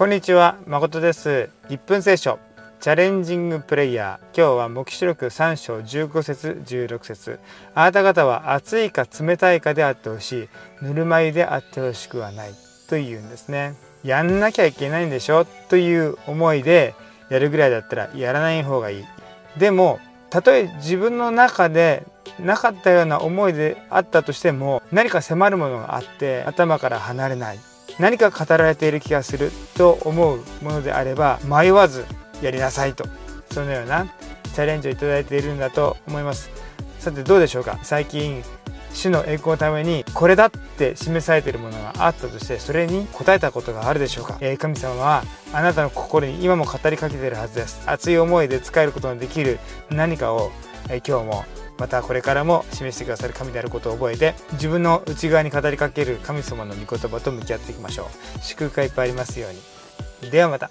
こんにちは、誠です。1分聖書チャレンジングプレイヤー、今日は黙示録3章15節16節。あなた方は暑いか冷たいかであってほしい、ぬるま湯であってほしくはないというんですね。やんなきゃいけないんでしょという思いでやるぐらいだったらやらない方がいい。でもたとえ自分の中でなかったような思いであったとしても、何か迫るものがあって頭から離れない、何か語られている気がすると思うものであれば、迷わずやりなさいと、そのようなチャレンジをいただいているんだと思います。さてどうでしょうか。最近主の栄光のためにこれだって示されているものがあったとして、それに応えたことがあるでしょうか。神様はあなたの心に今も語りかけているはずです。熱い思いで使えることのできる何かを今日もまたこれからも示してくださる神であることを覚えて、自分の内側に語りかける神様の御言葉と向き合っていきましょう。祝福がいっぱいありますように。ではまた。